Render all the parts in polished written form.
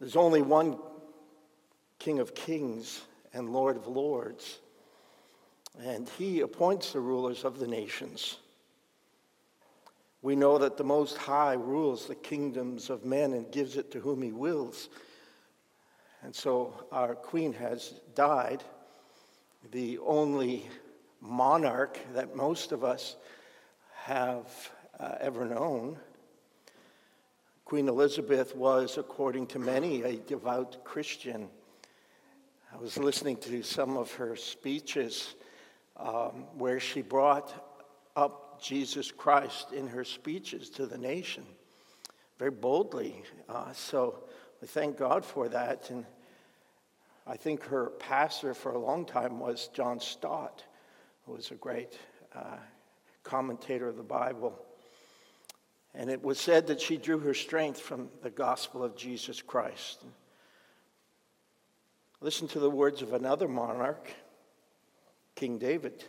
There's only one King of Kings and Lord of Lords, and he appoints the rulers of the nations. We know that the Most High rules the kingdoms of men and gives it to whom he wills. And so our queen has died, the only monarch that most of us have ever known. Queen Elizabeth was, according to many, a devout Christian. I was listening to some of her speeches where she brought up Jesus Christ in her speeches to the nation very boldly. So we thank God for that. And I think her pastor for a long time was John Stott, who was a great commentator of the Bible. And it was said that she drew her strength from the gospel of Jesus Christ. Listen to the words of another monarch, King David.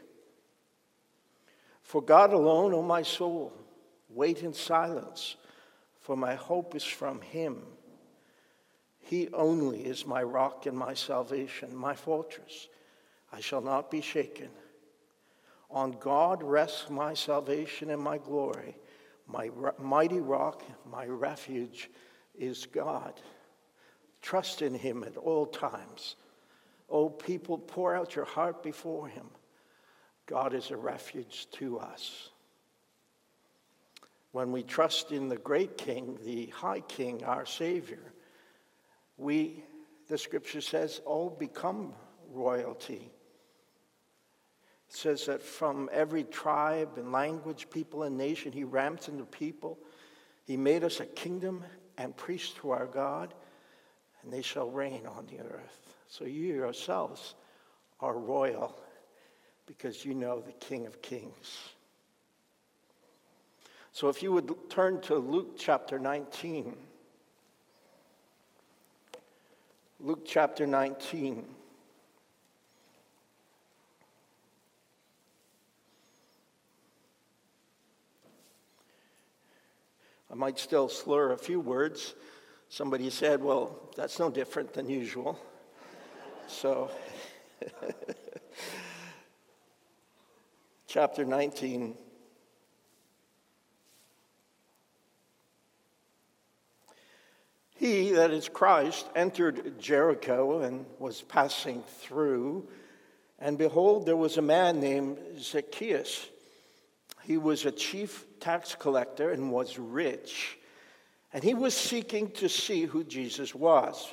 For God alone, O my soul, wait in silence, for my hope is from him. He only is my rock and my salvation, my fortress. I shall not be shaken. On God rests my salvation and my glory. My mighty rock, my refuge is God. Trust in him at all times. O people, pour out your heart before him. God is a refuge to us. When we trust in the great King, the high King, our Savior, we, the scripture says, all become royalty. It says that from every tribe and language, people and nation, he ramped into people. He made us a kingdom and priests to our God, and they shall reign on the earth. So you yourselves are royal because you know the King of Kings. So if you would turn to Luke chapter 19. Luke chapter 19. I might still slur a few words. Somebody said, well, that's no different than usual. So, chapter 19. He, that is Christ, entered Jericho and was passing through. And behold, there was a man named Zacchaeus. He was a chief tax collector and was rich. And he was seeking to see who Jesus was.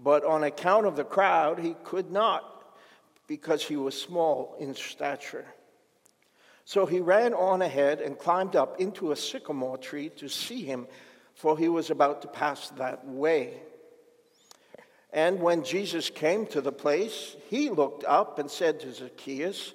But on account of the crowd, he could not, because he was small in stature. So he ran on ahead and climbed up into a sycamore tree to see him, for he was about to pass that way. And when Jesus came to the place, he looked up and said to Zacchaeus,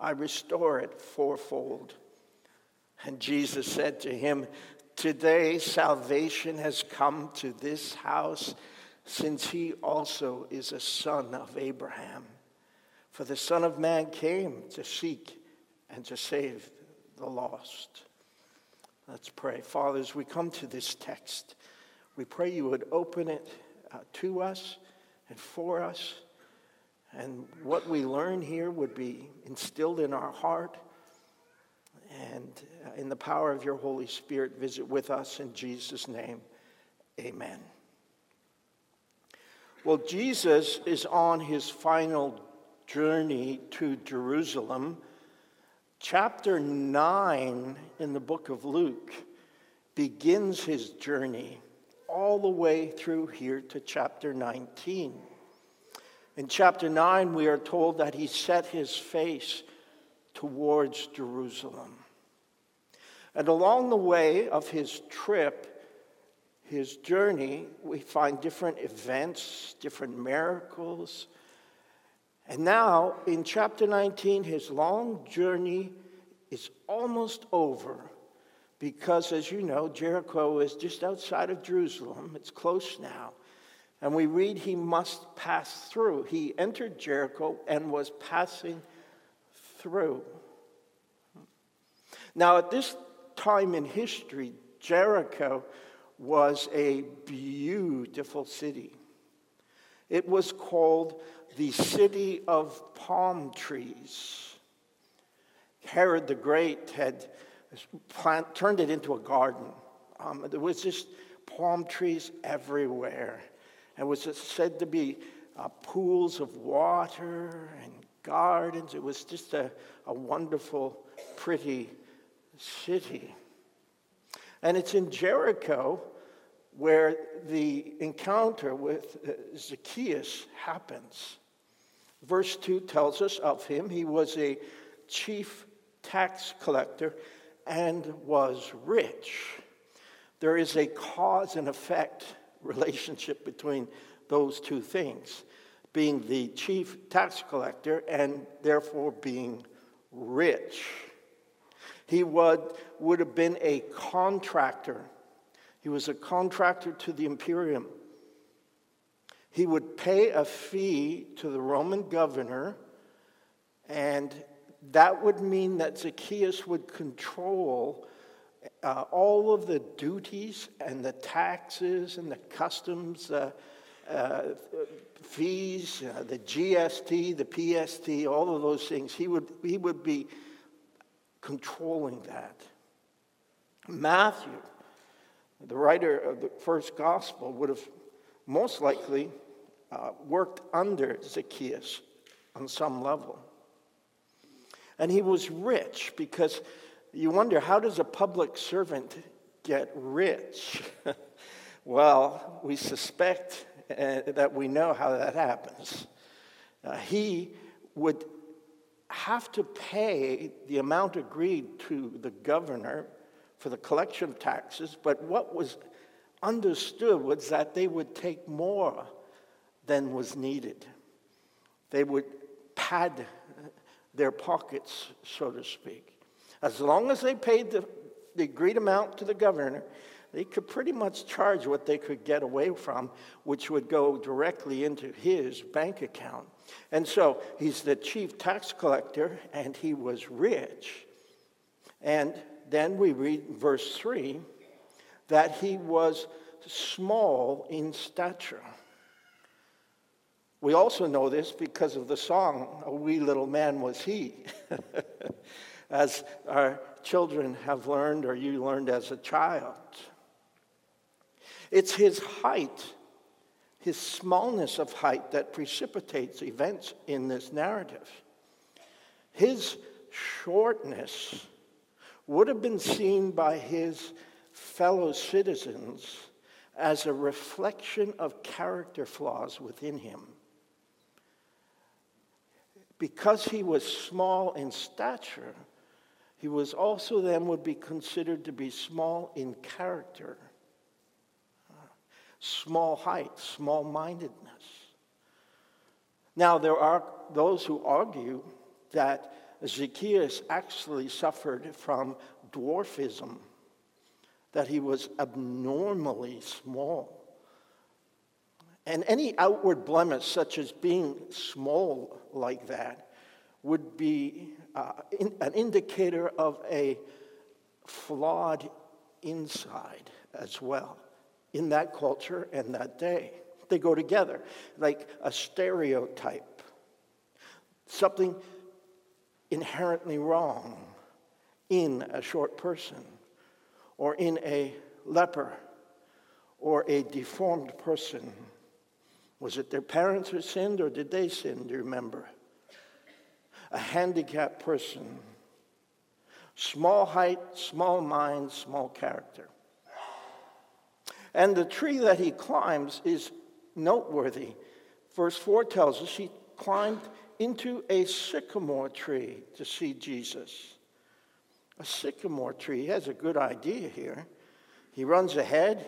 I restore it fourfold. And Jesus said to him, Today salvation has come to this house, since he also is a son of Abraham. For the Son of Man came to seek and to save the lost. Let's pray. Father, as we come to this text, we pray you would open it to us and for us. And what we learn here would be instilled in our heart. And in the power of your Holy Spirit, visit with us in Jesus' name. Amen. Well, Jesus is on his final journey to Jerusalem. Chapter 9 in the book of Luke begins his journey all the way through here to chapter 19. In chapter 9, we are told that he set his face towards Jerusalem. And along the way of his trip, his journey, we find different events, different miracles. And now, in chapter 19, his long journey is almost over because, as you know, Jericho is just outside of Jerusalem. It's close now. And we read he must pass through. He entered Jericho and was passing through. Now, at this time in history, Jericho was a beautiful city. It was called the City of Palm Trees. Herod the Great had turned it into a garden. There was just palm trees everywhere. It was said to be pools of water and gardens. It was just a wonderful, pretty city. And it's in Jericho where the encounter with Zacchaeus happens. Verse 2 tells us of him. He was a chief tax collector and was rich. There is a cause and effect relationship between those two things, being the chief tax collector and therefore being rich. He would have been a contractor. He was a contractor to the Imperium. He would pay a fee to the Roman governor, and that would mean that Zacchaeus would control all of the duties and the taxes and the customs, fees, the GST, the PST, all of those things. He would be controlling that. Matthew, the writer of the first gospel, would have most likely worked under Zacchaeus on some level. And he was rich because you wonder, how does a public servant get rich? Well, we suspect that we know how that happens. He would have to pay the amount agreed to the governor for the collection of taxes, but what was understood was that they would take more than was needed. They would pad their pockets, so to speak. As long as they paid the agreed amount to the governor, they could pretty much charge what they could get away from, which would go directly into his bank account. And so he's the chief tax collector, and he was rich. And then we read in verse 3 that he was small in stature. We also know this because of the song, "A Wee Little Man Was He." As our children have learned, or you learned as a child. It's his height, his smallness of height, that precipitates events in this narrative. His shortness would have been seen by his fellow citizens as a reflection of character flaws within him. Because he was small in stature, he was also then would be considered to be small in character. Small height, small-mindedness. Now, there are those who argue that Zacchaeus actually suffered from dwarfism, that he was abnormally small. And any outward blemish, such as being small like that, would be an indicator of a flawed inside as well. In that culture and that day, they go together like a stereotype, something inherently wrong in a short person or in a leper or a deformed person. Was it their parents who sinned, or did they sin? Do you remember? A handicapped person, small height, small mind, small character. And the tree that he climbs is noteworthy. Verse 4 tells us he climbed into a sycamore tree to see Jesus. A sycamore tree. He has a good idea here. He runs ahead.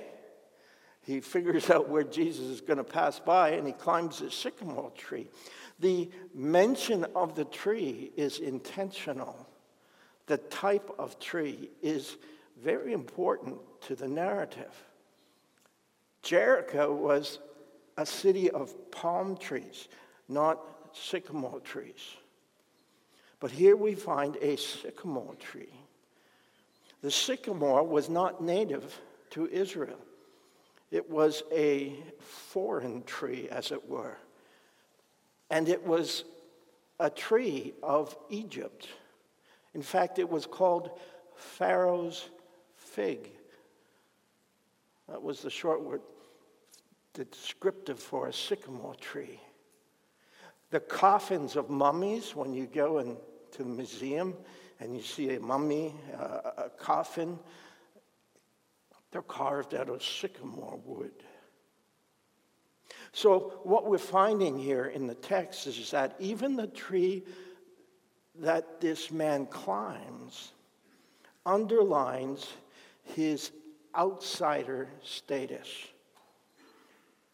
He figures out where Jesus is going to pass by, and he climbs a sycamore tree. The mention of the tree is intentional. The type of tree is very important to the narrative. Jericho was a city of palm trees, not sycamore trees. But here we find a sycamore tree. The sycamore was not native to Israel. It was a foreign tree, as it were. And it was a tree of Egypt. In fact, it was called Pharaoh's fig. That was the short word, the descriptive for a sycamore tree. The coffins of mummies, when you go to the museum and you see a mummy, a coffin, they're carved out of sycamore wood. So what we're finding here in the text is that even the tree that this man climbs underlines his outsider status.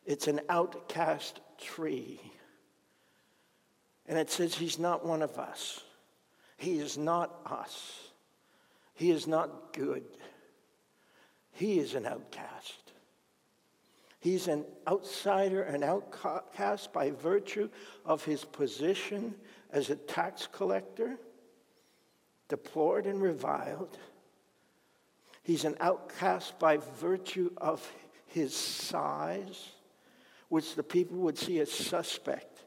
It's an outcast tree. And it says he's not one of us. He is not us. He is not good. He is an outcast. He's an outsider, an outcast by virtue of his position as a tax collector, deplored and reviled. He's an outcast by virtue of his size, which the people would see as suspect,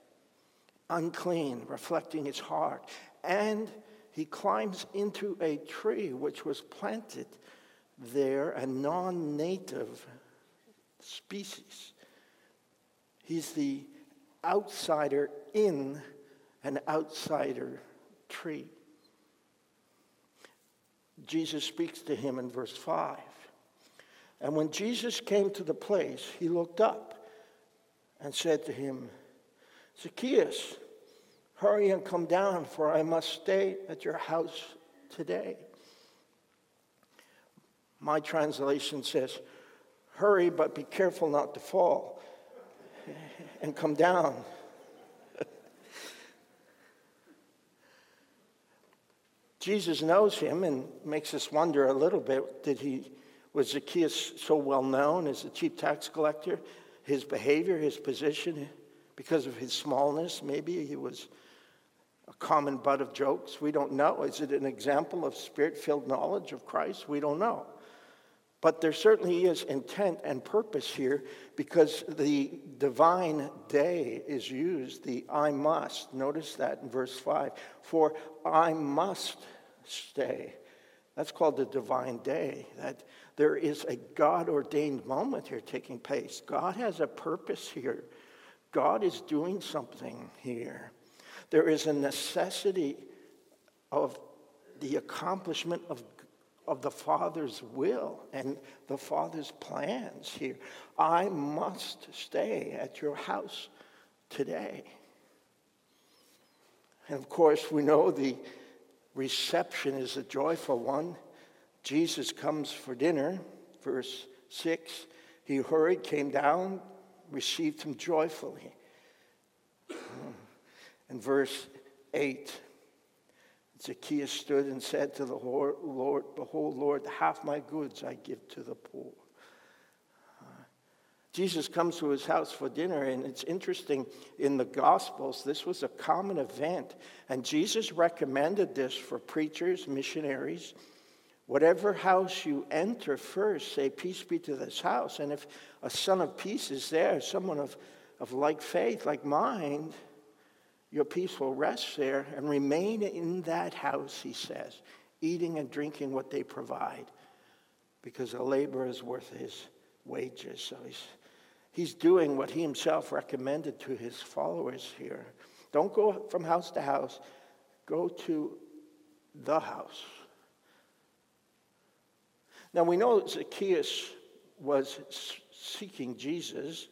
unclean, reflecting his heart. And he climbs into a tree which was planted there, a non-native species. He's the outsider in an outsider tree. Jesus speaks to him in verse 5. And when Jesus came to the place, he looked up and said to him, Zacchaeus, hurry and come down, for I must stay at your house today. My translation says, hurry, but be careful not to fall and come down. Jesus knows him and makes us wonder a little bit, was Zacchaeus so well known as the chief tax collector? His behavior, his position, because of his smallness, maybe he was a common butt of jokes. We don't know. Is it an example of spirit-filled knowledge of Christ? We don't know. But there certainly is intent and purpose here, because the divine day is used, the I must. Notice that in verse 5. For I must stay. That's called the divine day. That there is a God-ordained moment here taking place. God has a purpose here. God is doing something here. There is a necessity of the accomplishment of the Father's will and the Father's plans here. I must stay at your house today. And of course, we know the reception is a joyful one. Jesus comes for dinner, verse 6. He hurried, came down, received him joyfully. And verse 8. Zacchaeus stood and said to the Lord, behold, Lord, half my goods I give to the poor. Jesus comes to his house for dinner, and it's interesting, in the Gospels, this was a common event, and Jesus recommended this for preachers, missionaries. Whatever house you enter first, say, peace be to this house, and if a son of peace is there, someone of like faith, like mind, your peace will rest there and remain in that house, he says, eating and drinking what they provide, because a laborer is worth his wages. So he's doing what he himself recommended to his followers here. Don't go from house to house. Go to the house. Now, we know Zacchaeus was seeking Jesus.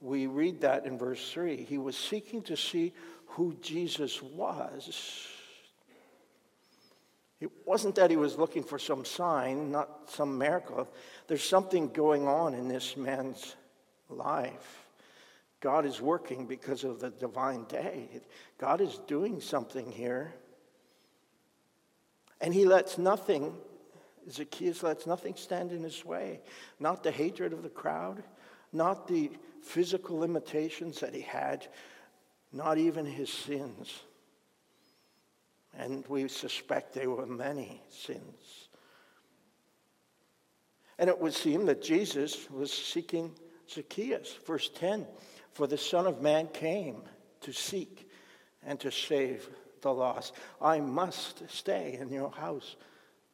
We read that in verse 3. He was seeking to see who Jesus was. It wasn't that he was looking for some sign, not some miracle. There's something going on in this man's life. God is working because of the divine day. God is doing something here. And he lets nothing, Zacchaeus lets nothing stand in his way. Not the hatred of the crowd, not the physical limitations that he had, not even his sins. And we suspect they were many sins. And it would seem that Jesus was seeking Zacchaeus. Verse 10, for the Son of Man came to seek and to save the lost. I must stay in your house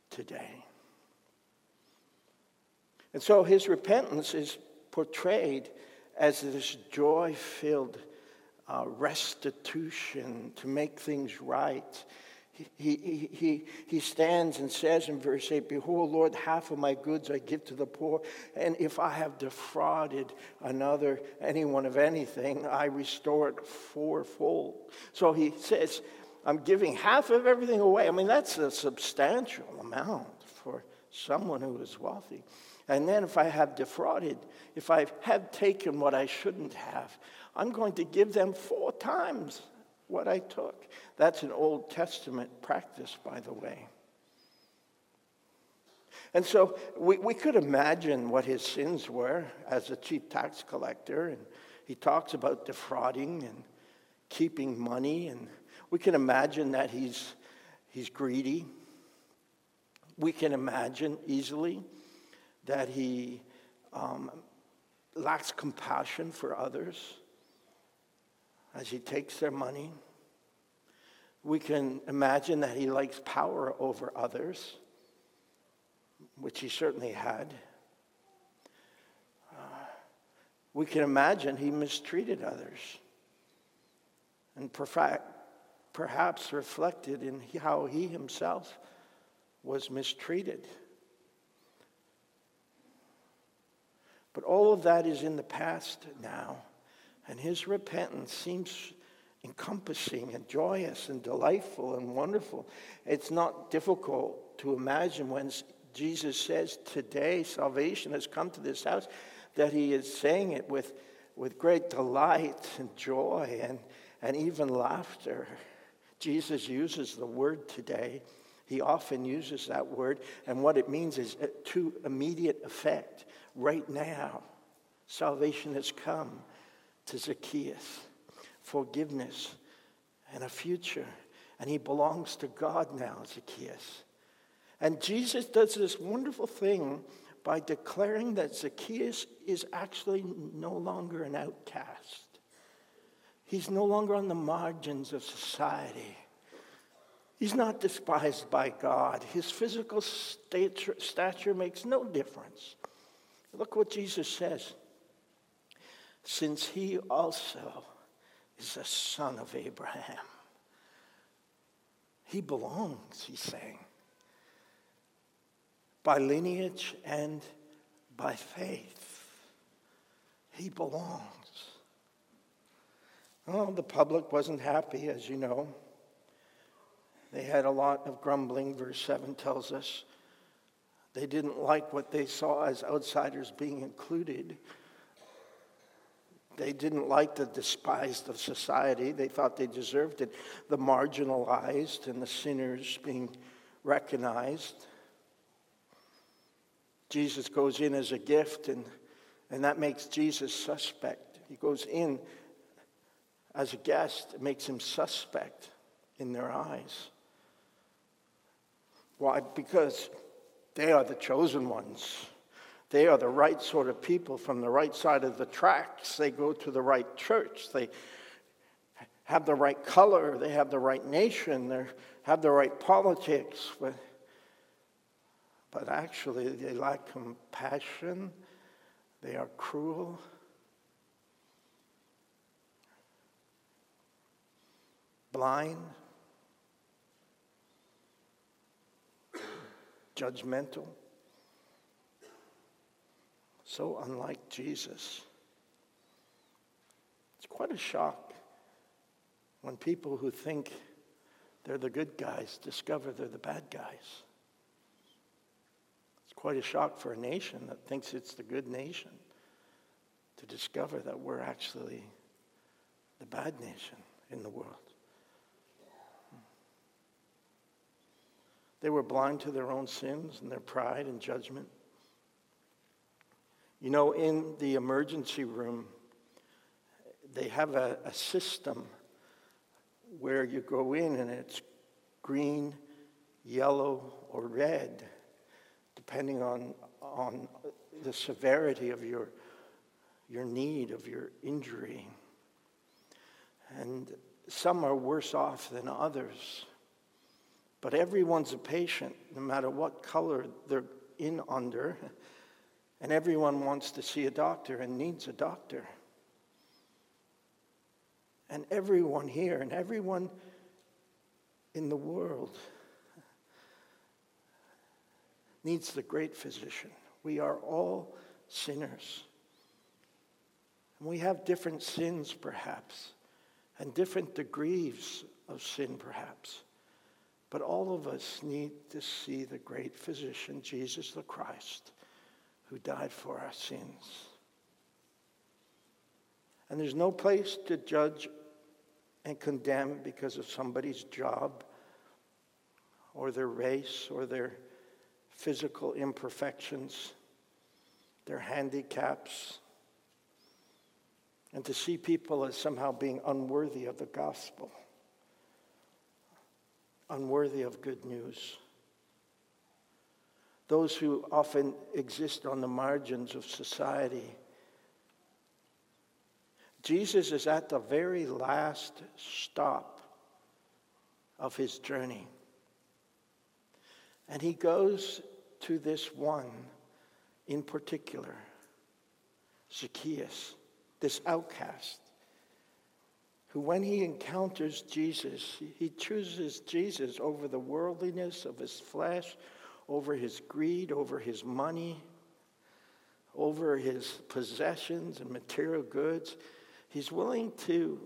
today. And so his repentance is portrayed as this joy-filled restitution to make things right. He stands and says in verse 8, behold, Lord, half of my goods I give to the poor, and if I have defrauded anyone of anything, I restore it fourfold. So he says, I'm giving half of everything away. I mean, that's a substantial amount for someone who is wealthy. And then if I have defrauded, if I have taken what I shouldn't have, I'm going to give them 4 times what I took. That's an Old Testament practice, by the way. And so we could imagine what his sins were as a chief tax collector. And he talks about defrauding and keeping money. And we can imagine that he's greedy. We can imagine easily that he lacks compassion for others as he takes their money. We can imagine that he likes power over others, which he certainly had. We can imagine he mistreated others and perhaps reflected in how he himself was mistreated. But all of that is in the past now. And his repentance seems encompassing and joyous and delightful and wonderful. It's not difficult to imagine when Jesus says, today salvation has come to this house, that he is saying it with great delight and joy and even laughter. Jesus uses the word today. He often uses that word. And what it means is to immediate effect. Right now, salvation has come to Zacchaeus, forgiveness and a future. And he belongs to God now, Zacchaeus. And Jesus does this wonderful thing by declaring that Zacchaeus is actually no longer an outcast. He's no longer on the margins of society. He's not despised by God. His physical stature makes no difference. Look what Jesus says. Since he also is a son of Abraham. He belongs, he's saying, by lineage and by faith. He belongs. Well, the public wasn't happy, as you know. They had a lot of grumbling, verse 7 tells us. They didn't like what they saw as outsiders being included. They didn't like the despised of society. They thought they deserved it. The marginalized and the sinners being recognized. Jesus goes in as a gift, and that makes Jesus suspect. He goes in as a guest. It makes him suspect in their eyes. Why? Because they are the chosen ones. They are the right sort of people from the right side of the tracks. They go to the right church. They have the right color. They have the right nation. They have the right politics. But actually, they lack compassion. They are cruel. Blind. Judgmental. So unlike Jesus. It's quite a shock when people who think They're the good guys. Discover they're the bad guys. It's quite a shock for a nation that thinks it's the good nation to discover that we're actually the bad nation in the world. They were blind to their own sins and their pride and judgment. You know, in the emergency room, they have a system where you go in and it's green, yellow, or red, depending on the severity of your need, of your injury. And some are worse off than others. But everyone's a patient, no matter what color they're in under, and everyone wants to see a doctor and needs a doctor. And everyone here and everyone in the world needs the great physician. We are all sinners. And we have different sins, perhaps, and different degrees of sin, perhaps. But all of us need to see the great physician, Jesus the Christ, who died for our sins. And there's no place to judge and condemn because of somebody's job or their race or their physical imperfections, their handicaps, and to see people as somehow being unworthy of the gospel, unworthy of good news. Those who often exist on the margins of society. Jesus is at the very last stop of his journey. And he goes to this one in particular, Zacchaeus, this outcast, who when he encounters Jesus, he chooses Jesus over the worldliness of his flesh, over his greed, over his money, over his possessions and material goods. He's willing to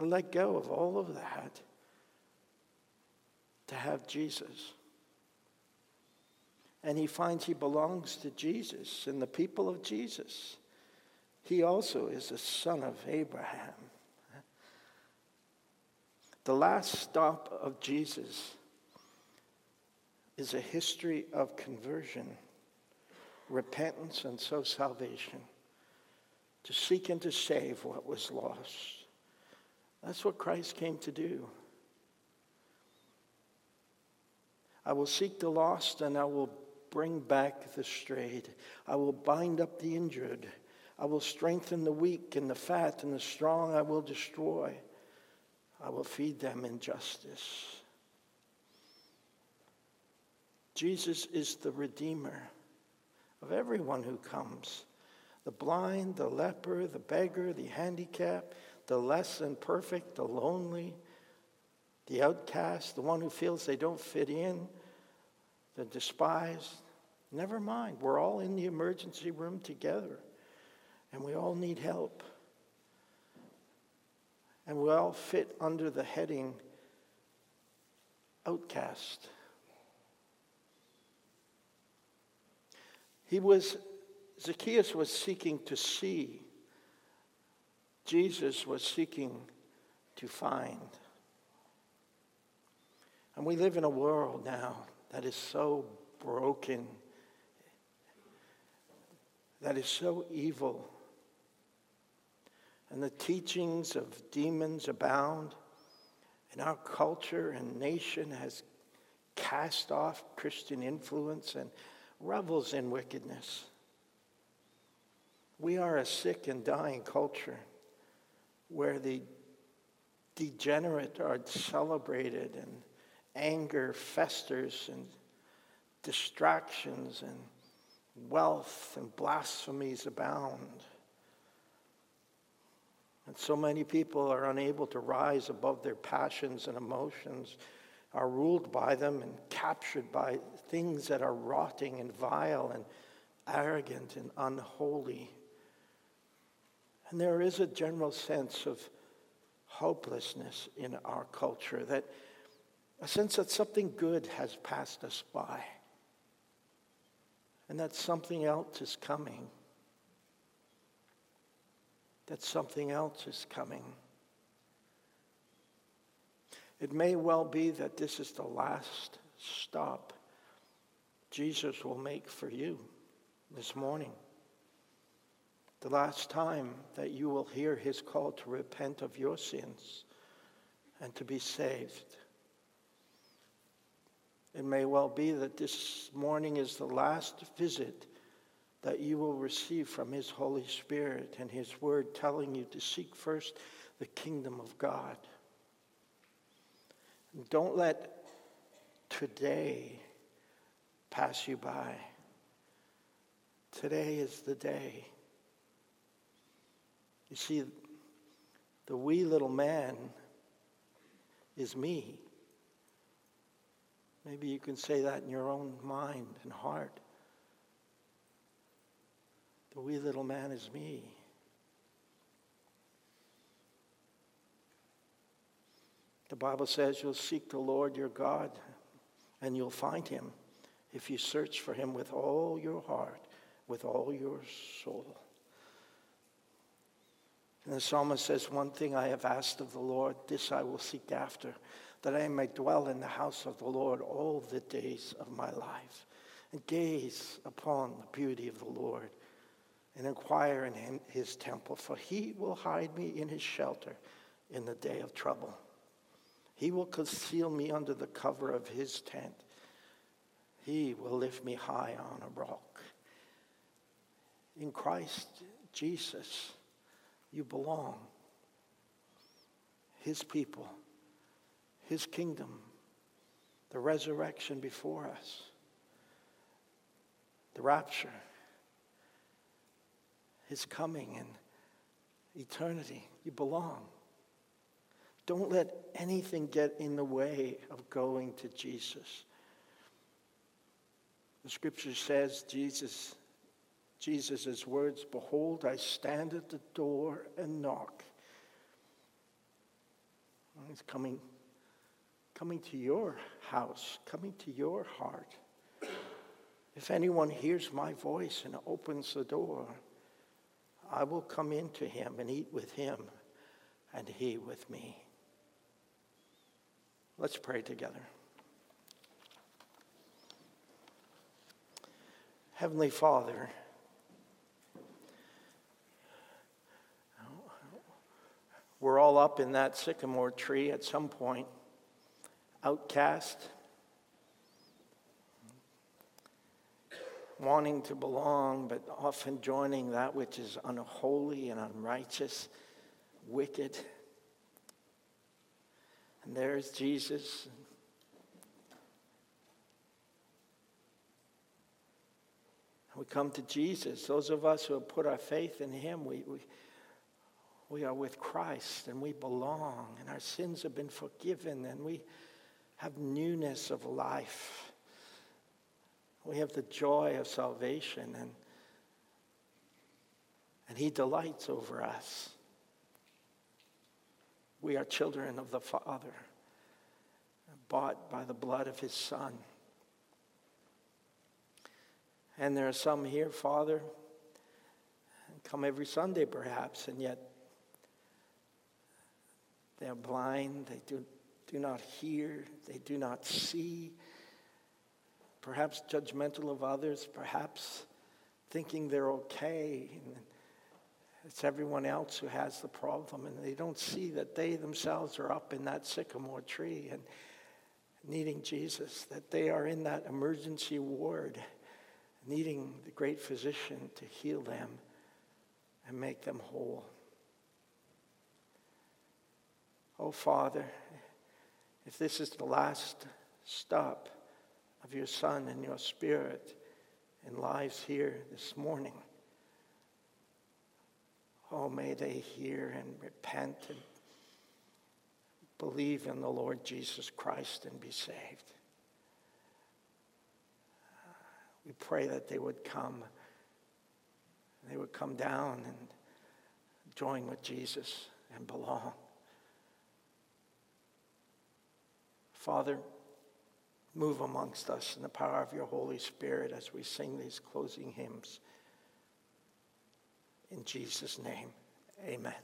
let go of all of that to have Jesus. And he finds he belongs to Jesus and the people of Jesus. He also is a son of Abraham. The last stop of Jesus is a history of conversion, repentance, and so salvation. To seek and to save what was lost. That's what Christ came to do. I will seek the lost and I will bring back the strayed. I will bind up the injured. I will strengthen the weak and the fat and the strong I will destroy. I will feed them in justice. Jesus is the Redeemer of everyone who comes. The blind, the leper, the beggar, the handicapped, the less than perfect, the lonely, the outcast, the one who feels they don't fit in, the despised. Never mind, we're all in the emergency room together, and we all need help. And we all fit under the heading outcast. Zacchaeus was seeking to see. Jesus was seeking to find. And we live in a world now that is so broken, that is so evil. And the teachings of demons abound. And our culture and nation has cast off Christian influence and revels in wickedness. We are a sick and dying culture where the degenerate are celebrated and anger festers and distractions and wealth and blasphemies abound. And so many people are unable to rise above their passions and emotions, are ruled by them and captured by things that are rotting and vile and arrogant and unholy. And there is a general sense of hopelessness in our culture that A sense that something good has passed us by and that something else is coming. That something else is coming. It may well be that this is the last stop Jesus will make for you this morning. The last time that you will hear his call to repent of your sins and to be saved. It may well be that this morning is the last visit that you will receive from his Holy Spirit and his word telling you to seek first the kingdom of God. Don't let today pass you by. Today is the day. You see, the wee little man is me. Maybe you can say that in your own mind and heart. The wee little man is me. The Bible says you'll seek the Lord your God and you'll find him if you search for him with all your heart, with all your soul. And the psalmist says, one thing I have asked of the Lord, this I will seek after, that I may dwell in the house of the Lord all the days of my life, and gaze upon the beauty of the Lord, and inquire in his temple, for he will hide me in his shelter in the day of trouble. He will conceal me under the cover of his tent. He will lift me high on a rock. In Christ Jesus, you belong. His people, his kingdom, the resurrection before us, the rapture, his coming and eternity. You belong. Don't let anything get in the way of going to Jesus. The scripture says, Jesus' words, behold, I stand at the door and knock. He's coming to your house, coming to your heart. If anyone hears my voice and opens the door, I will come into him and eat with him and he with me. Let's pray together. Heavenly Father, we're all up in that sycamore tree at some point, outcast, wanting to belong, but often joining that which is unholy and unrighteous, wicked. And there's Jesus. We come to Jesus. Those of us who have put our faith in him, we are with Christ and we belong and our sins have been forgiven and we have newness of life. We have the joy of salvation and he delights over us. We are children of the Father, bought by the blood of his Son. And there are some here, Father, come every Sunday perhaps, and yet they're blind, they do not hear, they do not see, perhaps judgmental of others, perhaps thinking they're okay. And it's everyone else who has the problem, and they don't see that they themselves are up in that sycamore tree and needing Jesus, that they are in that emergency ward, needing the great physician to heal them and make them whole. Oh, Father, if this is the last stop of your Son and your Spirit in lives here this morning, oh, may they hear and repent and believe in the Lord Jesus Christ and be saved. We pray that they would come down and join with Jesus and belong. Father, move amongst us in the power of your Holy Spirit as we sing these closing hymns. In Jesus' name, amen.